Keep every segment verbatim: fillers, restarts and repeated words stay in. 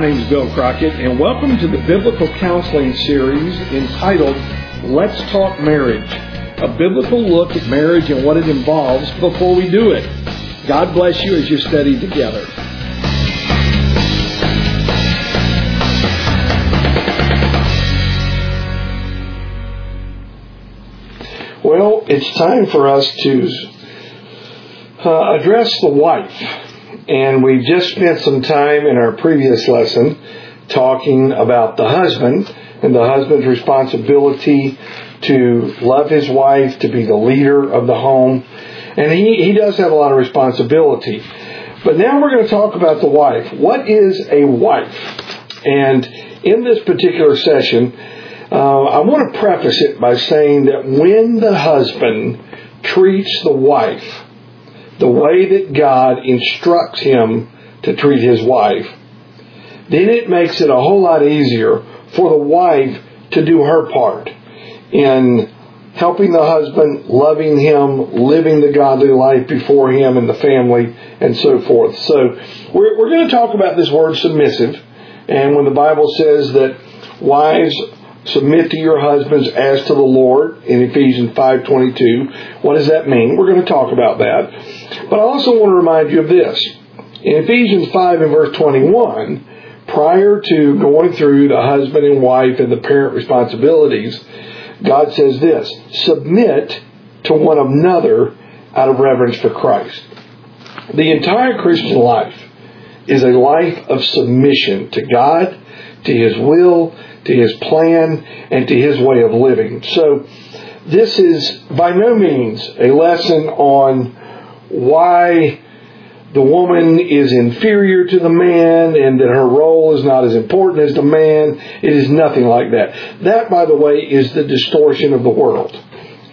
My name is Bill Crockett, and welcome to the Biblical Counseling Series entitled Let's Talk Marriage, a biblical look at marriage and what it involves before we do it. God bless you as you study together. Well, it's time for us to uh, address the wife. And we've just spent some time in our previous lesson talking about the husband and the husband's responsibility to love his wife, to be the leader of the home. And he, he does have a lot of responsibility. But now we're going to talk about the wife. What is a wife? And in this particular session, uh, I want to preface it by saying that when the husband treats the wife the way that God instructs him to treat his wife, then it makes it a whole lot easier for the wife to do her part in helping the husband, loving him, living the godly life before him and the family, and so forth. So we're, we're going to talk about this word submissive, and when the Bible says that wives submit to your husbands as to the Lord in Ephesians five twenty-two. What does that mean? We're going to talk about that. But I also want to remind you of this. In Ephesians five and verse twenty-one, prior to going through the husband and wife and the parent responsibilities, God says this: submit to one another out of reverence for Christ. The entire Christian life is a life of submission to God, to His will, to His plan, and to His way of living. So this is by no means a lesson on why the woman is inferior to the man and that her role is not as important as the man. It is nothing like that. That, by the way, is the distortion of the world.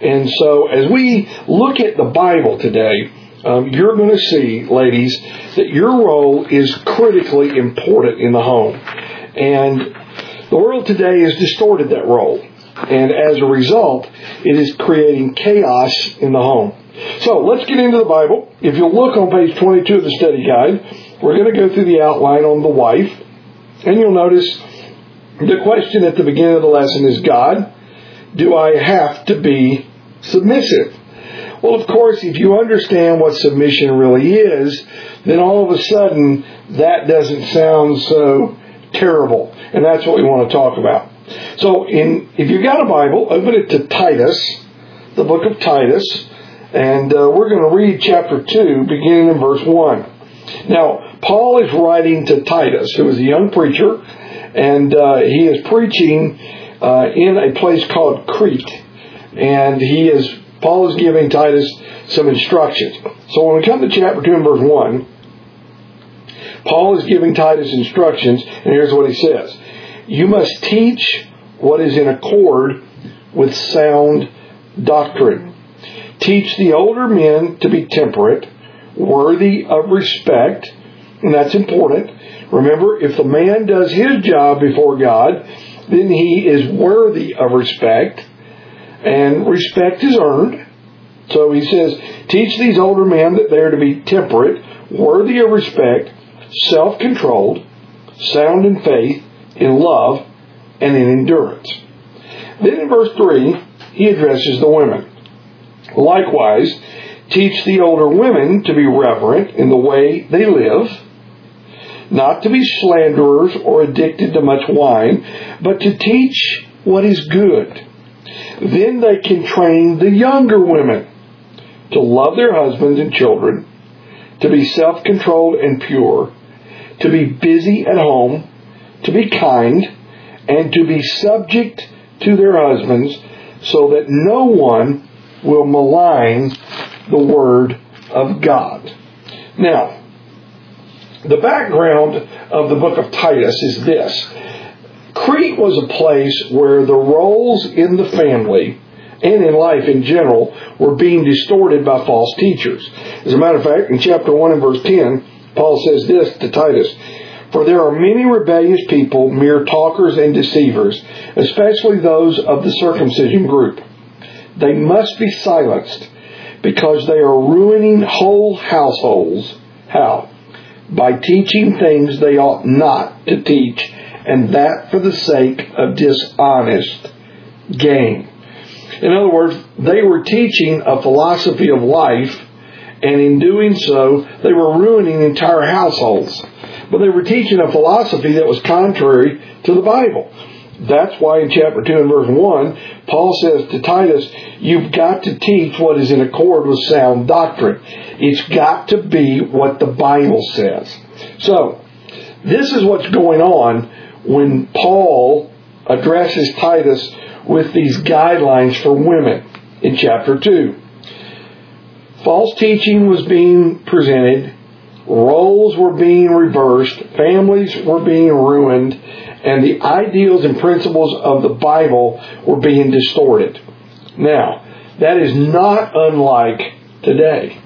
And so as we look at the Bible today, um, you're going to see, ladies, that your role is critically important in the home. And the world today has distorted that role, and as a result, it is creating chaos in the home. So let's get into the Bible. If you'll look on page twenty-two of the study guide, we're going to go through the outline on the wife, and you'll notice the question at the beginning of the lesson is, God, do I have to be submissive? Well, of course, if you understand what submission really is, then all of a sudden, that doesn't sound so terrible. And that's what we want to talk about. So in, if you've got a Bible, open it to Titus, the book of Titus, and uh, we're going to read chapter two, beginning in verse one. Now, Paul is writing to Titus, who is a young preacher, and uh, he is preaching uh, in a place called Crete. And he is Paul is giving Titus some instructions. So when we come to chapter two and verse one, Paul is giving Titus instructions, and here's what he says. You must teach what is in accord with sound doctrine. Teach the older men to be temperate, worthy of respect, and that's important. Remember, if the man does his job before God, then he is worthy of respect, and respect is earned. So he says, teach these older men that they are to be temperate, worthy of respect, self-controlled, sound in faith, in love, and in endurance. Then in verse three, he addresses the women. Likewise, teach the older women to be reverent in the way they live, not to be slanderers or addicted to much wine, but to teach what is good. Then they can train the younger women to love their husbands and children, to be self-controlled and pure, to be busy at home, to be kind, and to be subject to their husbands, so that no one will malign the Word of God. Now, the background of the book of Titus is this. Crete was a place where the roles in the family and in life in general were being distorted by false teachers. As a matter of fact, in chapter one and verse ten, Paul says this to Titus: for there are many rebellious people, mere talkers and deceivers, especially those of the circumcision group. They must be silenced because they are ruining whole households. How? by teaching things they ought not to teach, and that for the sake of dishonest gain. In other words, they were teaching a philosophy of life, and in doing so, they were ruining entire households. But they were teaching a philosophy that was contrary to the Bible. That's why in chapter two and verse one, Paul says to Titus, you've got to teach what is in accord with sound doctrine. It's got to be what the Bible says. So, this is what's going on when Paul addresses Titus with these guidelines for women in chapter two. False teaching was being presented, roles were being reversed, families were being ruined, and the ideals and principles of the Bible were being distorted. Now, that is not unlike today.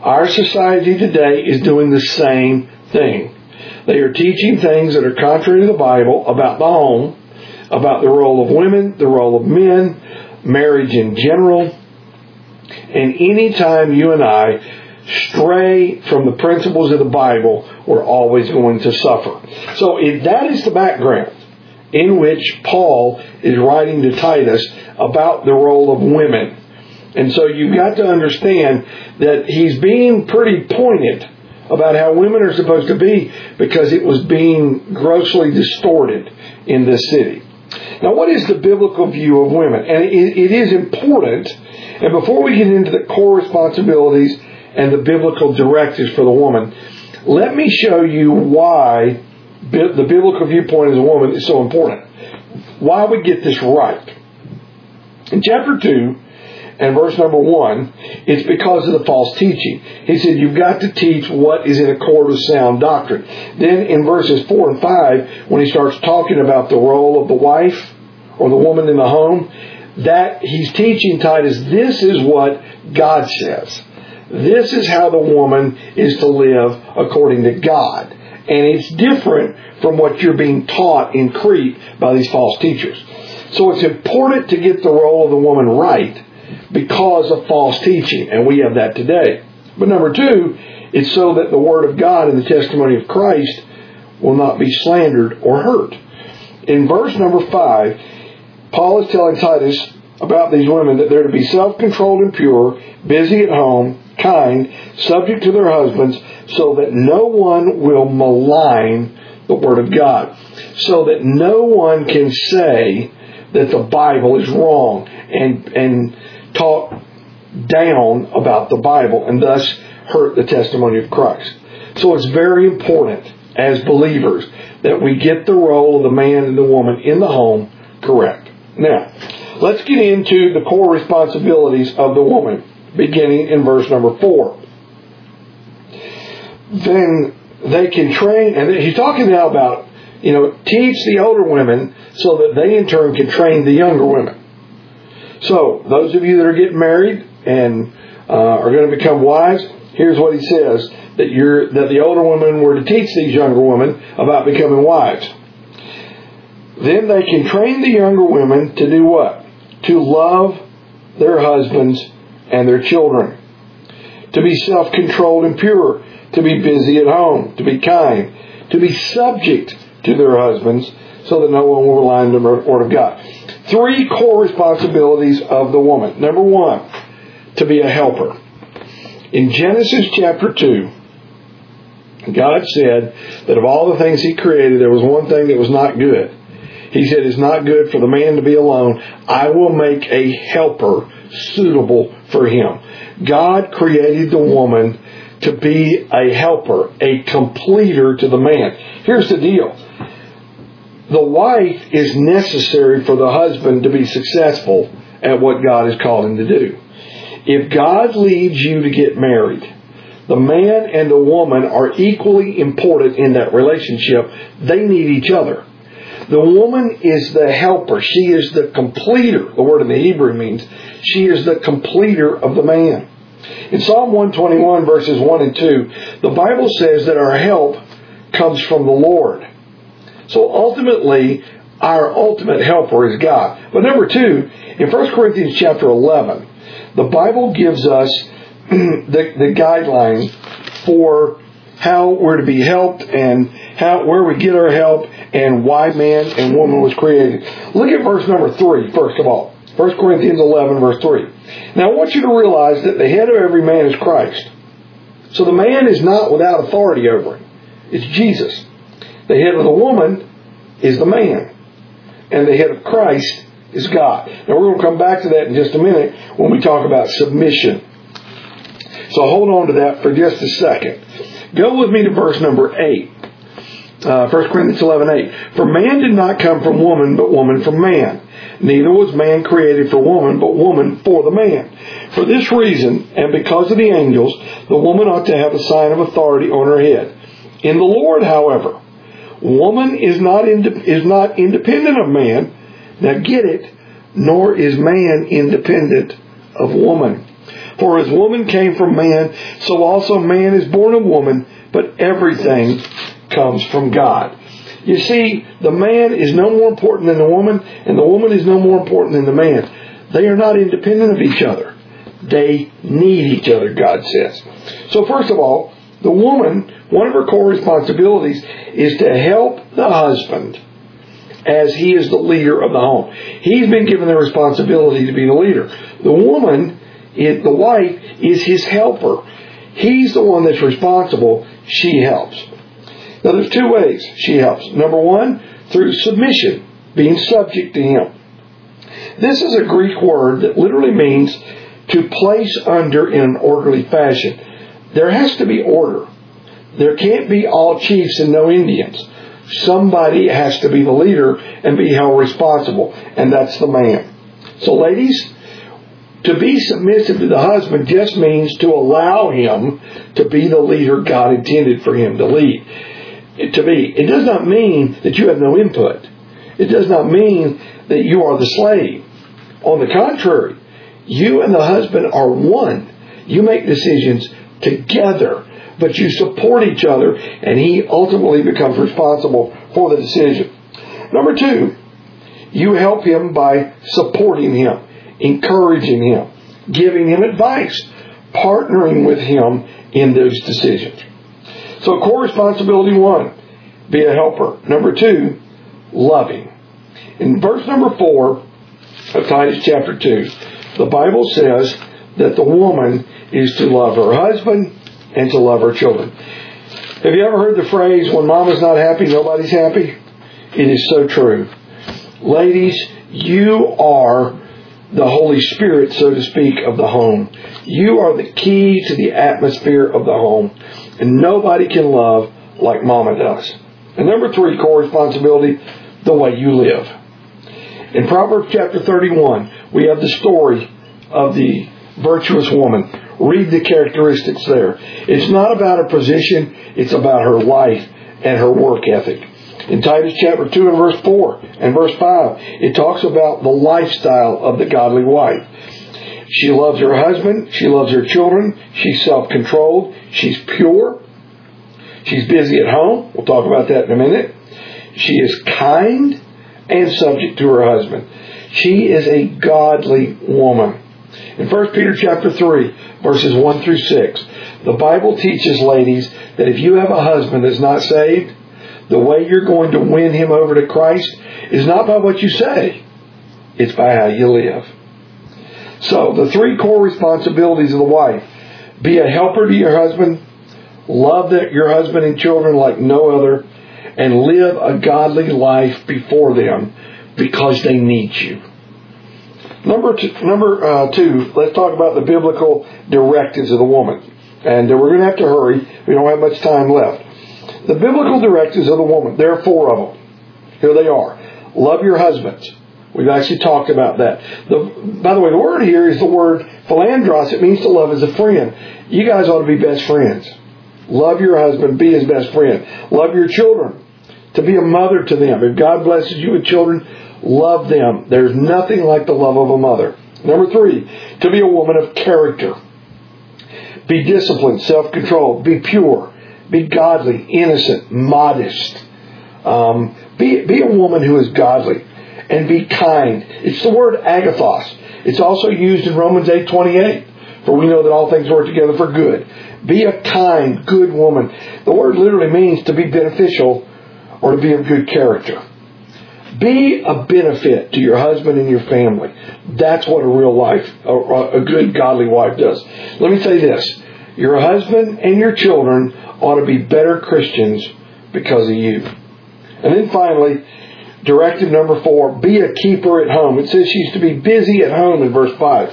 Our society today is doing the same thing. They are teaching things that are contrary to the Bible about the home, about the role of women, the role of men, marriage in general. And any time you and I stray from the principles of the Bible, we're always going to suffer. So if that is the background in which Paul is writing to Titus about the role of women. And so you've got to understand that he's being pretty pointed about how women are supposed to be, because it was being grossly distorted in this city. Now, what is the biblical view of women? And it, it is important, and before we get into the core responsibilities and the biblical directives for the woman, let me show you why the biblical viewpoint of the woman is so important, why we get this right. In chapter two and verse number one, it's because of the false teaching. He said, you've got to teach what is in accord with sound doctrine. Then in verses four and five, when he starts talking about the role of the wife or the woman in the home, that he's teaching Titus, this is what God says. This is how the woman is to live according to God. And it's different from what you're being taught in Crete by these false teachers. So it's important to get the role of the woman right because of false teaching. And we have that today. But number two, it's so that the Word of God and the testimony of Christ will not be slandered or hurt. In verse number five, Paul is telling Titus about these women that they're to be self-controlled and pure, busy at home, kind, subject to their husbands, so that no one will malign the Word of God. So that no one can say that the Bible is wrong and and talk down about the Bible and thus hurt the testimony of Christ. So it's very important as believers that we get the role of the man and the woman in the home correct. Now, let's get into the core responsibilities of the woman, beginning in verse number four. Then they can train, and he's talking now about, you know, teach the older women so that they in turn can train the younger women. So, those of you that are getting married and uh, are going to become wives, here's what he says, that you're that the older women were to teach these younger women about becoming wives. Then they can train the younger women to do what? To love their husbands and their children, to be self-controlled and pure, to be busy at home, to be kind, to be subject to their husbands, so that no one will rely on the Word of God. Three core responsibilities of the woman. Number one, to be a helper. In Genesis chapter two, God said that of all the things He created, there was one thing that was not good. He said, it's not good for the man to be alone. I will make a helper suitable for him. God created the woman to be a helper, a completer to the man. Here's the deal. The wife is necessary for the husband to be successful at what God has called him to do. If God leads you to get married, the man and the woman are equally important in that relationship. They need each other. The woman is the helper. She is the completer. The word in the Hebrew means she is the completer of the man. In Psalm one twenty-one, verses one and two, the Bible says that our help comes from the Lord. So ultimately, our ultimate helper is God. But number two, in First Corinthians chapter eleven, the Bible gives us the, the guideline for how we're to be helped and how where we get our help and why man and woman was created. Look at verse number three, first of all. First Corinthians eleven, verse three. Now I want you to realize that the head of every man is Christ. So the man is not without authority over him. It's Jesus. The head of the woman is the man. And the head of Christ is God. Now we're going to come back to that in just a minute when we talk about submission. So hold on to that for just a second. Go with me to verse number eight. Uh, First Corinthians eleven, eight. For man did not come from woman, but woman from man. Neither was man created for woman, but woman for the man. For this reason, and because of the angels, the woman ought to have a sign of authority on her head. In the Lord, however, woman is not ind- is not independent of man. Now get it, nor is man independent of woman. For as woman came from man, so also man is born of woman, but everything comes from God. You see, the man is no more important than the woman, and the woman is no more important than the man. They are not independent of each other. They need each other, God says. So first of all, the woman, one of her core responsibilities is to help the husband as he is the leader of the home. He's been given the responsibility to be the leader. The woman, the wife, is his helper. He's the one that's responsible. She helps. Now, there's two ways she helps. Number one, through submission, being subject to him. This is a Greek word that literally means to place under in an orderly fashion. There has to be order. There can't be all chiefs and no Indians. Somebody has to be the leader and be held responsible, and that's the man. So, ladies, to be submissive to the husband just means to allow him to be the leader God intended for him to lead. To be. It does not mean that you have no input. It does not mean that you are the slave. On the contrary, you and the husband are one. You make decisions together, but you support each other, and he ultimately becomes responsible for the decision. Number two, you help him by supporting him, encouraging him, giving him advice, partnering with him in those decisions. So core responsibility one, be a helper. Number two, loving. In verse number four of Titus chapter two, the Bible says that the woman is to love her husband and to love her children. Have you ever heard the phrase, when mama's not happy, nobody's happy? It is so true. Ladies, you are the Holy Spirit, so to speak, of the home. You are the key to the atmosphere of the home. And nobody can love like mama does. And number three, core responsibility, the way you live. In Proverbs chapter thirty-one, we have the story of the virtuous woman. Read the characteristics there. It's not about her position, it's about her life and her work ethic. In Titus chapter two and verse four and verse five, it talks about the lifestyle of the godly wife. She loves her husband, she loves her children, she's self-controlled, she's pure, she's busy at home, we'll talk about that in a minute. She is kind and subject to her husband. She is a godly woman. In First Peter chapter three, verses one through six, the Bible teaches, ladies, that if you have a husband that's not saved, the way you're going to win him over to Christ is not by what you say, it's by how you live. So, the three core responsibilities of the wife, be a helper to your husband, love your husband and children like no other, and live a godly life before them because they need you. Number two, number, uh, two let's talk about the biblical directives of the woman. And we're going to have to hurry. We don't have much time left. The biblical directives of the woman, there are four of them. Here they are. Love your husbands. We've actually talked about that. The, by the way, the word here is the word philandros. It means to love as a friend. You guys ought to be best friends. Love your husband. Be his best friend. Love your children. To be a mother to them. If God blesses you with children, love them. There's nothing like the love of a mother. Number three, to be a woman of character. Be disciplined, self-controlled. Be pure. Be godly, innocent, modest. Um, be, be a woman who is godly. And be kind. It's the word agathos. It's also used in Romans eight twenty-eight. For we know that all things work together for good. Be a kind, good woman. The word literally means to be beneficial or to be of good character. Be a benefit to your husband and your family. That's what a real life, a, a good godly wife does. Let me say this. Your husband and your children ought to be better Christians because of you. And then finally, directive number four, be a keeper at home. It says she's to be busy at home in verse five.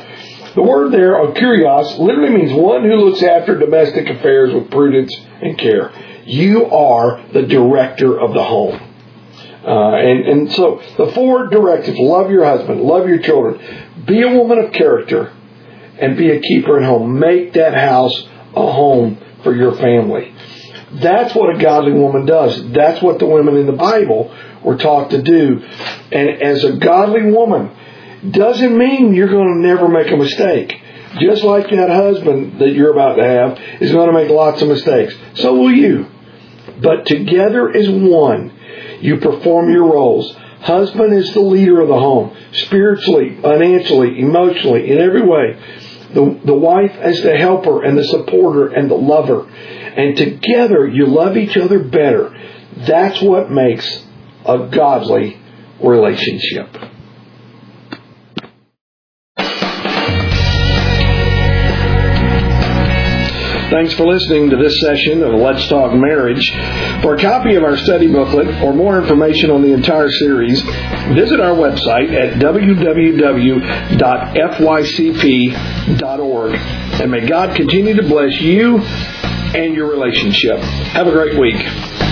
The word there, kurios, literally means one who looks after domestic affairs with prudence and care. You are the director of the home. Uh, and, and so the four directives, love your husband, love your children, be a woman of character, and be a keeper at home. Make that house a home for your family. That's what a godly woman does. That's what the women in the Bible were taught to do. And as a godly woman, doesn't mean you're going to never make a mistake. Just like that husband that you're about to have is going to make lots of mistakes. So will you. But together as one, you perform your roles. Husband is the leader of the home, spiritually, financially, emotionally, in every way. The, the wife as the helper and the supporter and the lover. And together you love each other better. That's what makes a godly relationship. Thanks for listening to this session of Let's Talk Marriage. For a copy of our study booklet or more information on the entire series, visit our website at w w w dot f y c p dot org. And may God continue to bless you and your relationship. Have a great week.